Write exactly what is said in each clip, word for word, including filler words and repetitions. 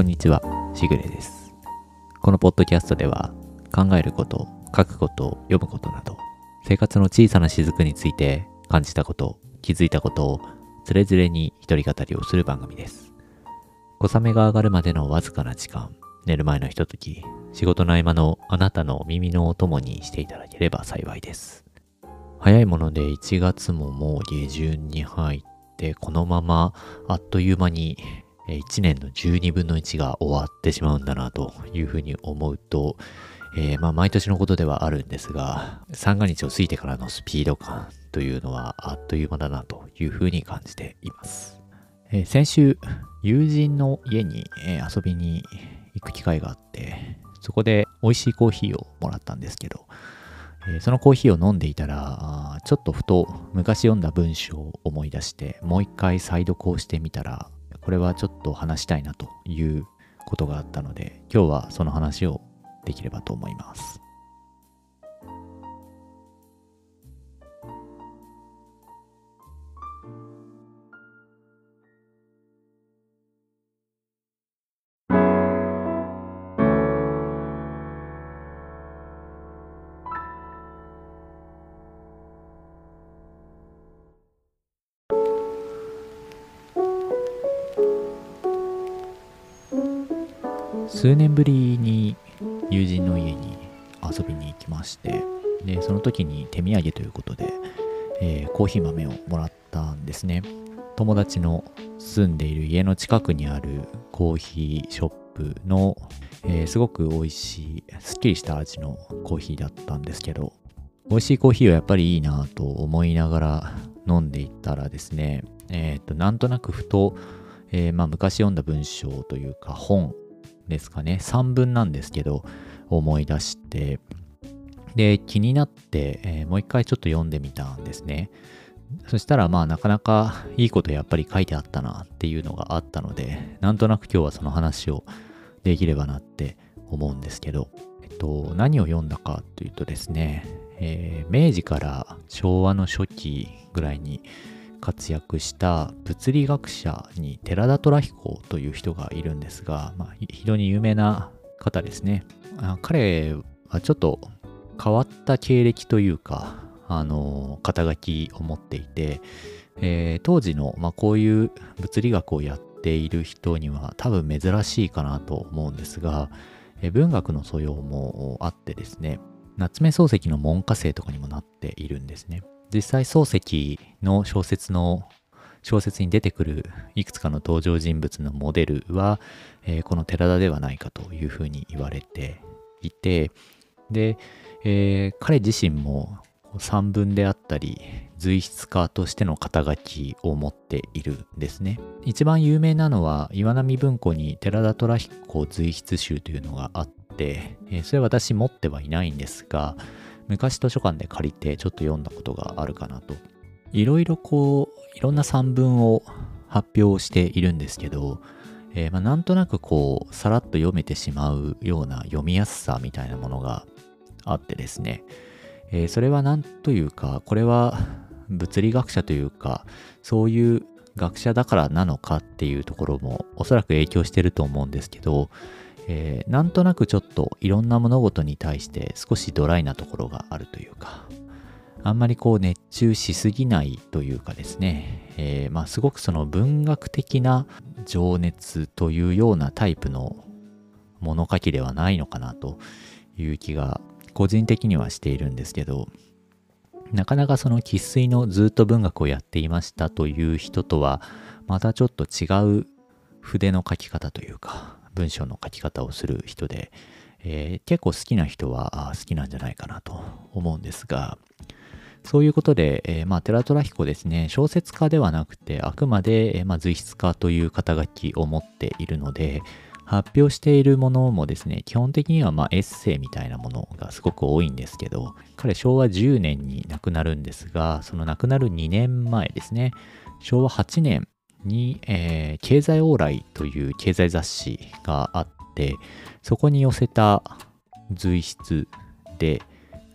こんにちは、しぐれです。このポッドキャストでは、考えること、書くこと、読むことなど、生活の小さな雫について感じたこと、気づいたことをつれづれに一人語りをする番組です。小雨が上がるまでのわずかな時間、寝る前のひととき、仕事の合間のあなたの耳のお供にしていただければ幸いです。早いものでいちがつももう下旬に入って、このままあっという間にいちねんのじゅうにぶんのいちが終わってしまうんだなというふうに思うと、えー、まあ毎年のことではあるんですが、三が日を過ぎてからのスピード感というのはあっという間だなというふうに感じています。えー、先週友人の家に遊びに行く機会があって、そこで美味しいコーヒーをもらったんですけど、そのコーヒーを飲んでいたら、ちょっとふと昔読んだ文章を思い出して、もう一回再読をしてみたら、これはちょっと話したいなということがあったので、今日はその話をできればと思います。数年ぶりに友人の家に遊びに行きまして、でその時に手土産ということで、えー、コーヒー豆をもらったんですね。友達の住んでいる家の近くにあるコーヒーショップの、えー、すごく美味しいすっきりした味のコーヒーだったんですけど、美味しいコーヒーはやっぱりいいなと思いながら飲んでいったらですね、えー、となんとなくふと、えーまあ、昔読んだ文章というか本ですかね、散文なんですけど思い出して、で気になって、えー、もう一回ちょっと読んでみたんですね。そしたらまあなかなかいいことやっぱり書いてあったなっていうのがあったので、なんとなく今日はその話をできればなって思うんですけど、えっと、何を読んだかというとですね、えー、明治から昭和の初期ぐらいに活躍した物理学者に寺田虎彦という人がいるんですが、まあ、非常に有名な方ですね。あ、彼はちょっと変わった経歴というか、あの肩書きを持っていて、えー、当時の、まあ、こういう物理学をやっている人には多分珍しいかなと思うんですが、え文学の素養もあってですね、夏目漱石の門下生とかにもなっているんですね。実際漱石の小説の小説に出てくるいくつかの登場人物のモデルは、えー、この寺田ではないかというふうに言われていて、で、えー、彼自身も散文であったり随筆家としての肩書きを持っているんですね。一番有名なのは岩波文庫に寺田虎彦随筆集というのがあって、えー、それは私持ってはいないんですが、昔図書館で借りてちょっと読んだことがあるかなと。いろいろこういろんな散文を発表しているんですけど、えーまあ、なんとなくこうさらっと読めてしまうような読みやすさみたいなものがあってですね、えー、それはなんというか、これは物理学者というかそういう学者だからなのかっていうところもおそらく影響してると思うんですけど、えー、なんとなくちょっといろんな物事に対して少しドライなところがあるというか、あんまりこう熱中しすぎないというかですね、えー、まあすごくその文学的な情熱というようなタイプの物書きではないのかなという気が個人的にはしているんですけど、なかなかその生粋のずっと文学をやっていましたという人とはまたちょっと違う筆の書き方というか文章の書き方をする人で、えー、結構好きな人は好きなんじゃないかなと思うんですが、そういうことで、えーまあ、寺虎彦ですね、小説家ではなくてあくまで、えーまあ、随筆家という肩書きを持っているので、発表しているものもですね、基本的にはまあエッセイみたいなものがすごく多いんですけど、彼昭和じゅうねんに亡くなるんですが、その亡くなるにねんまえですね、昭和はちねんに、えー、経済往来という経済雑誌があって、そこに寄せた随筆で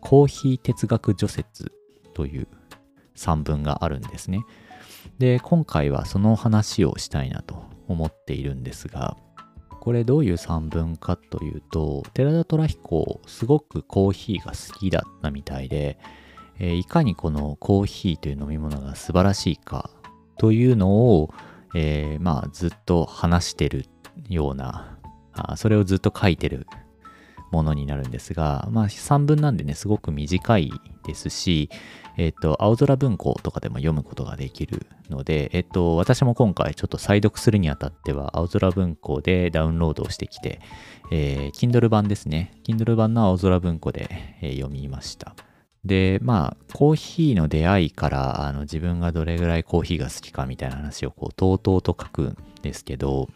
コーヒー哲学除説という散文があるんですね。で今回はその話をしたいなと思っているんですが、これどういう散文かというと、寺田虎彦すごくコーヒーが好きだったみたいで、えー、いかにこのコーヒーという飲み物が素晴らしいかというのを、えー、まあずっと話してるような、あ、それをずっと書いてるものになるんですが、まあ散文なんでね、すごく短いですし、えっと、青空文庫とかでも読むことができるので、えっと、私も今回ちょっと再読するにあたっては、青空文庫でダウンロードをしてきて、えー、Kindle 版ですね。Kindle 版の青空文庫で、えー、読みました。で、まあ、コーヒーの出会いから、あの、自分がどれぐらいコーヒーが好きかみたいな話を、こう、とうとうと書くんですけど、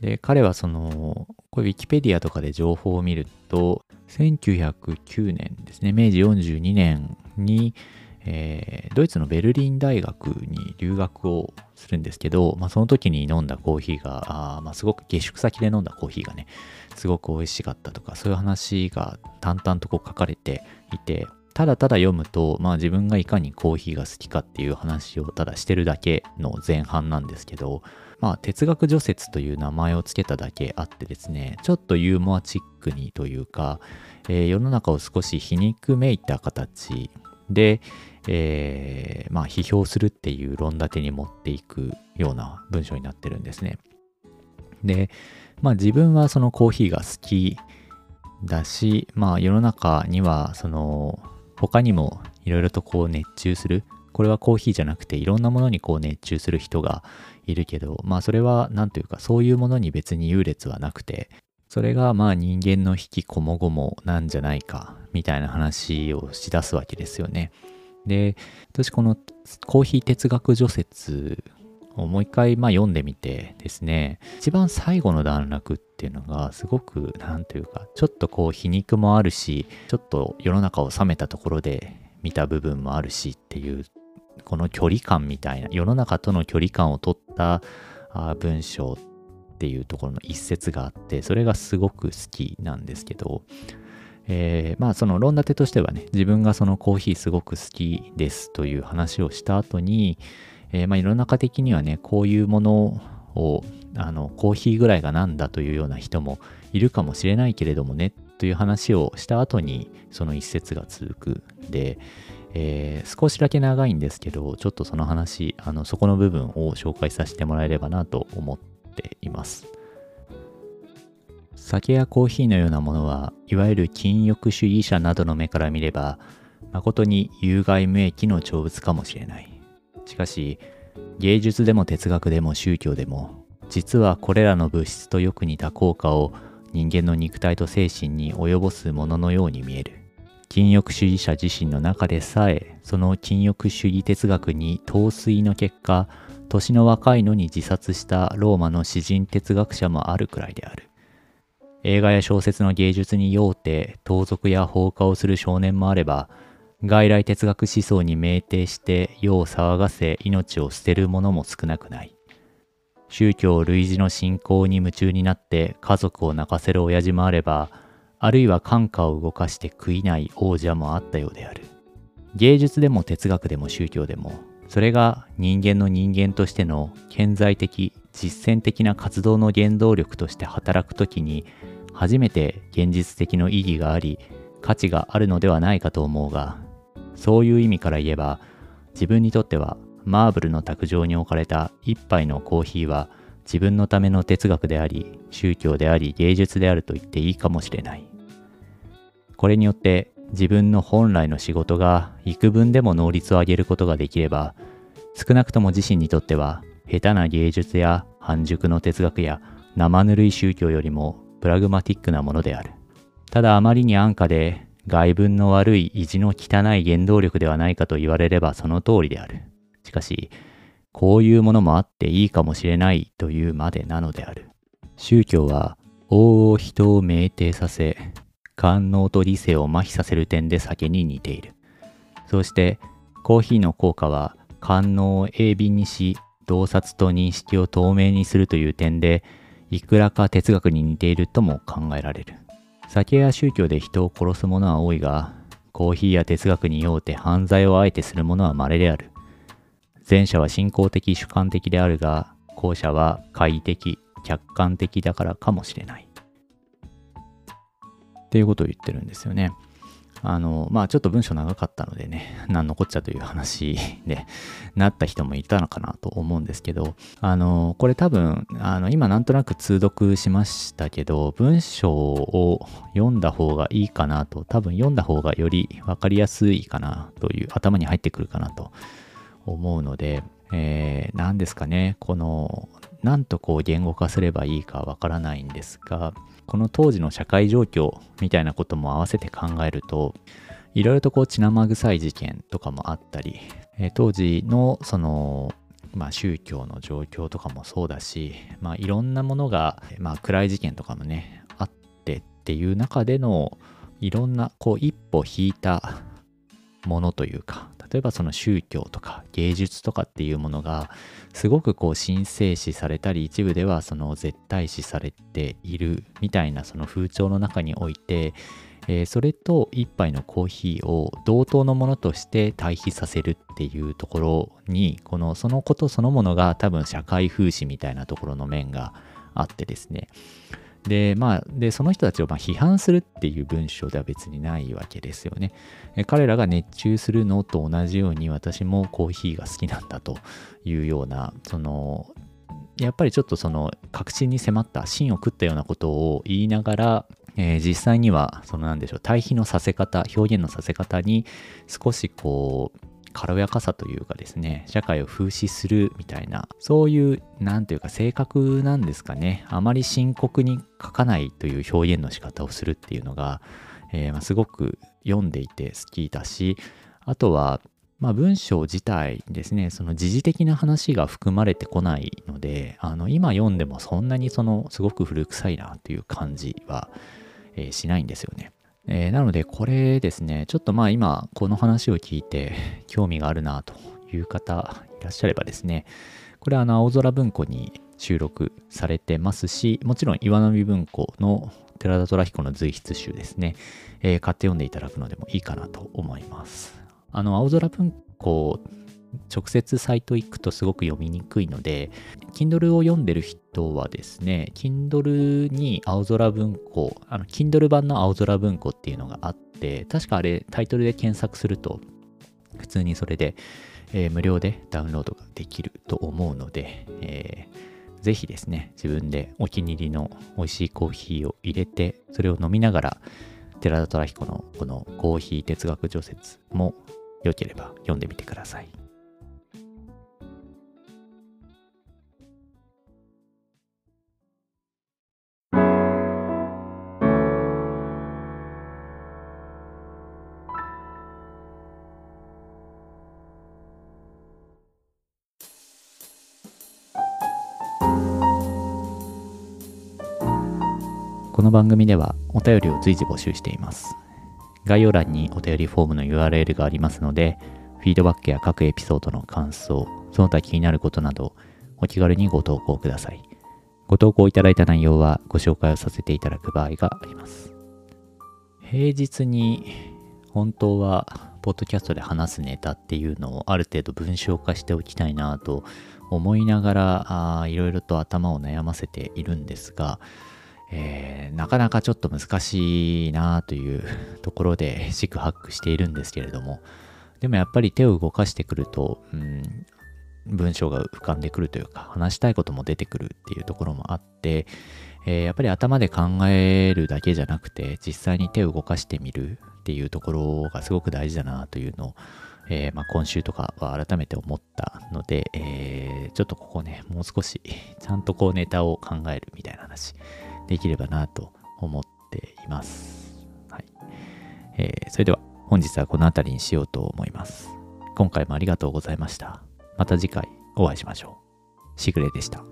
で、彼はその、これウィキペディアとかで情報を見ると、せんきゅうひゃくきゅうねんですね、めいじよんじゅうにねんに、えー、ドイツのベルリン大学に留学をするんですけど、まあ、その時に飲んだコーヒーが、あー、まあ、すごく下宿先で飲んだコーヒーがね、すごく美味しかったとか、そういう話が淡々とこう書かれていて、ただただ読むと、まあ、自分がいかにコーヒーが好きかっていう話をただしてるだけの前半なんですけど、まあ、哲学除雪という名前をつけただけあってですね、ちょっとユーモアチックにというか、えー、世の中を少し皮肉めいた形で、えー、まあ批評するっていう論立てに持っていくような文章になってるんですね。で、まあ自分はそのコーヒーが好きだし、まあ世の中にはその他にもいろいろとこう熱中する、これはコーヒーじゃなくていろんなものにこう熱中する人がいるけど、まあそれは何というか、そういうものに別に優劣はなくて、それがまあ人間の引きこもごもなんじゃないかみたいな話をしだすわけですよね。で、私このコーヒー哲学除雪をもう一回まあ読んでみてですね、一番最後の段落っていうのがすごく何というか、ちょっとこう皮肉もあるし、ちょっと世の中を冷めたところで見た部分もあるしっていう、この距離感みたいな、世の中との距離感を取った文章ってっていうところの一節があって、それがすごく好きなんですけど、えー、まあその論立てとしてはね、自分がそのコーヒーすごく好きですという話をした後に、えー、まあ世の中的にはね、こういうものをあのコーヒーぐらいがなんだというような人もいるかもしれないけれどもねという話をした後にその一節が続くで、えー、少しだけ長いんですけど、ちょっとその話、あのそこの部分を紹介させてもらえればなと思っています。酒やコーヒーのようなものは、いわゆる禁欲主義者などの目から見れば、誠に有害無益の長物かもしれない。しかし芸術でも哲学でも宗教でも、実はこれらの物質とよく似た効果を人間の肉体と精神に及ぼすもののように見える。禁欲主義者自身の中でさえ、その禁欲主義哲学に陶酔の結果、年の若いのに自殺したローマの詩人哲学者もあるくらいである。映画や小説の芸術に酔うて盗賊や放火をする少年もあれば、外来哲学思想に酩酊して世を騒がせ命を捨てる者も少なくない。宗教類似の信仰に夢中になって家族を泣かせる親父もあれば、あるいは感化を動かして食いない王者もあったようである。芸術でも哲学でも宗教でも、それが人間の人間としての顕在的、実践的な活動の原動力として働くときに、初めて現実的の意義があり、価値があるのではないかと思うが、そういう意味から言えば、自分にとってはマーブルの卓上に置かれた一杯のコーヒーは、自分のための哲学であり、宗教であり、芸術であると言っていいかもしれない。これによって、自分の本来の仕事が幾分でも能率を上げることができれば、少なくとも自身にとっては、下手な芸術や半熟の哲学や生ぬるい宗教よりもプラグマティックなものである。ただあまりに安価で外分の悪い意地の汚い原動力ではないかと言われればその通りである。しかし、こういうものもあっていいかもしれないというまでなのである。宗教は、王を人を酩酊させ、官能と理性を麻痺させる点で酒に似ている。そうしてコーヒーの効果は官能を鋭敏にし、洞察と認識を透明にするという点で、いくらか哲学に似ているとも考えられる。酒や宗教で人を殺す者は多いが、コーヒーや哲学に酔うて犯罪をあえてする者は稀である。前者は信仰的主観的であるが、後者は懐疑的客観的だからかもしれないっていうことを言ってるんですよね。あのまあちょっと文章長かったのでね、何のこっちゃという話でなった人もいたのかなと思うんですけど、あのこれ多分あの今なんとなく通読しましたけど、文章を読んだ方がいいかなと、多分読んだ方がより分かりやすいかなという、頭に入ってくるかなと思うので、えー、何ですかね、このなんとこう言語化すればいいかわからないんですが、この当時の社会状況みたいなことも合わせて考えると、いろいろとこう血生臭い事件とかもあったり、え当時のその、まあ、宗教の状況とかもそうだし、まあ、いろんなものが、まあ、暗い事件とかもねあってっていう中でのいろんなこう一歩引いたものというか、例えばその宗教とか芸術とかっていうものがすごくこう神聖視されたり、一部ではその絶対視されているみたいなその風潮の中において、えー、それと一杯のコーヒーを同等のものとして対比させるっていうところに、このそのことそのものが多分社会風刺みたいなところの面があってですね。で、まあ、でその人たちをまあ批判するっていう文章では別にないわけですよね。彼らが熱中するのと同じように、私もコーヒーが好きなんだというような、そのやっぱりちょっとその確信に迫った芯を食ったようなことを言いながら、えー、実際にはその何でしょう、対比のさせ方、表現のさせ方に少しこう軽やかさというかですね、社会を風刺するみたいな、そういうなんていうか性格なんですかね、あまり深刻に書かないという表現の仕方をするっていうのが、えーまあ、すごく読んでいて好きだし、あとはまあ文章自体ですね、その時事的な話が含まれてこないので、あの今読んでもそんなにそのすごく古臭いなという感じは、えー、しないんですよね。えー、なのでこれですね、ちょっとまあ今この話を聞いて興味があるなという方いらっしゃればですね、これはあの青空文庫に収録されてますし、もちろん岩波文庫の寺田虎彦の随筆集ですね、えー、買って読んでいただくのでもいいかなと思います。あの青空文庫直接サイト行くとすごく読みにくいので、 Kindle を読んでる人はですね、 Kindle に青空文庫、あの Kindle 版の青空文庫っていうのがあって、確かあれタイトルで検索すると普通にそれで、えー、無料でダウンロードができると思うので、えー、ぜひですね、自分でお気に入りの美味しいコーヒーを入れて、それを飲みながら寺田虎彦のこのコーヒー哲学序説も良ければ読んでみてください。この番組ではお便りを随時募集しています。概要欄にお便りフォームの ユーアールエル がありますので、フィードバックや各エピソードの感想、その他気になることなど、お気軽にご投稿ください。ご投稿いただいた内容はご紹介をさせていただく場合があります。平日に本当はポッドキャストで話すネタっていうのをある程度文章化しておきたいなと思いながら、いろいろと頭を悩ませているんですが、えー、なかなかちょっと難しいなというところで四苦八苦しているんですけれども、でもやっぱり手を動かしてくると、うん、文章が浮かんでくるというか、話したいことも出てくるっていうところもあって、えー、やっぱり頭で考えるだけじゃなくて、実際に手を動かしてみるっていうところがすごく大事だなというのを、えーまあ、今週とかは改めて思ったので、えー、ちょっとここね、もう少しちゃんとこうネタを考えるみたいな話できればなと思っています、はい。えー、それでは本日はこの辺りにしようと思います。今回もありがとうございました。また次回お会いしましょう。しぐれでした。